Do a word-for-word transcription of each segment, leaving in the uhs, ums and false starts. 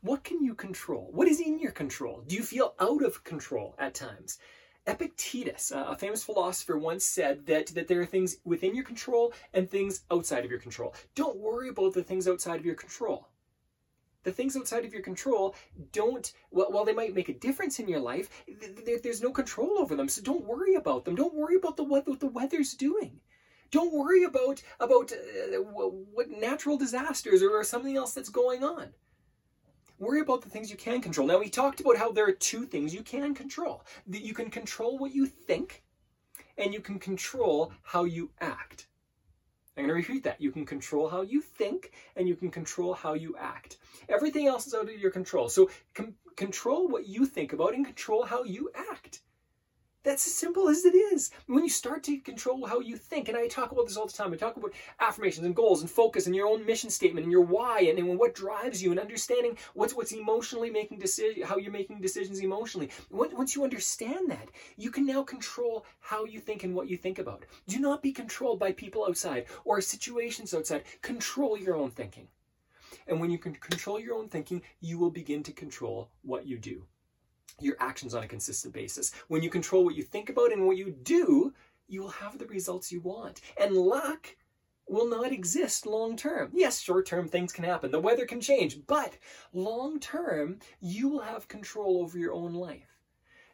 What can you control? What is in your control? Do you feel out of control at times? Epictetus, a famous philosopher, once said that, that there are things within your control and things outside of your control. Don't worry about the things outside of your control. The things outside of your control don't, while they might make a difference in your life, there's no control over them. So don't worry about them. Don't worry about the what the weather's doing. Don't worry about, about uh, what natural disasters or something else that's going on. Worry about the things you can control. Now, we talked about how there are two things you can control. That you can control what you think, and you can control how you act. I'm going to repeat that. You can control how you think, and you can control how you act. Everything else is out of your control. So com- control what you think about and control how you act. That's as simple as it is. When you start to control how you think, and I talk about this all the time, I talk about affirmations and goals and focus and your own mission statement and your why and, and what drives you and understanding what's what's emotionally making decisions, how you're making decisions emotionally. Once you understand that, you can now control how you think and what you think about. Do not be controlled by people outside or situations outside. Control your own thinking. And when you can control your own thinking, you will begin to control what you do. Your actions on a consistent basis. When you control what you think about and what you do, you will have the results you want. And luck will not exist long term. Yes, short term things can happen. The weather can change, but long term, you will have control over your own life.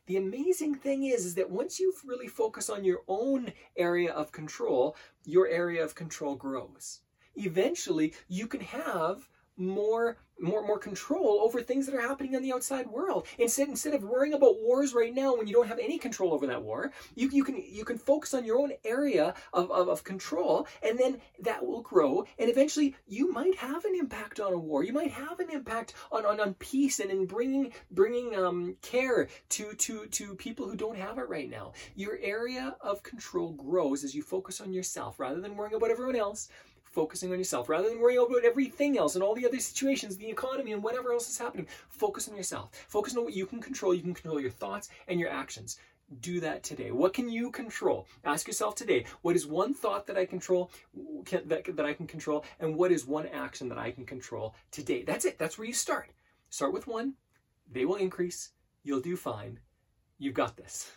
The amazing thing is, is that once you really focus on your own area of control, your area of control grows. Eventually, you can have more more more control over things that are happening in the outside world. Instead instead of worrying about wars right now when you don't have any control over that war, you you can you can focus on your own area of, of, of control, and then that will grow, and eventually you might have an impact on a war. You might have an impact on on, on peace and in bringing bringing um care to to to people who don't have it right now. Your area of control grows as you focus on yourself rather than worrying about everyone else. Focusing on yourself rather than worrying about everything else and all the other situations, the economy and whatever else is happening. Focus on yourself. Focus on what you can control. You can control your thoughts and your actions. Do that today. What can you control? Ask yourself today, what is one thought that I control, can, that, that I can control, and what is one action that I can control today? That's it. That's where you start. Start with one. They will increase. You'll do fine. You've got this.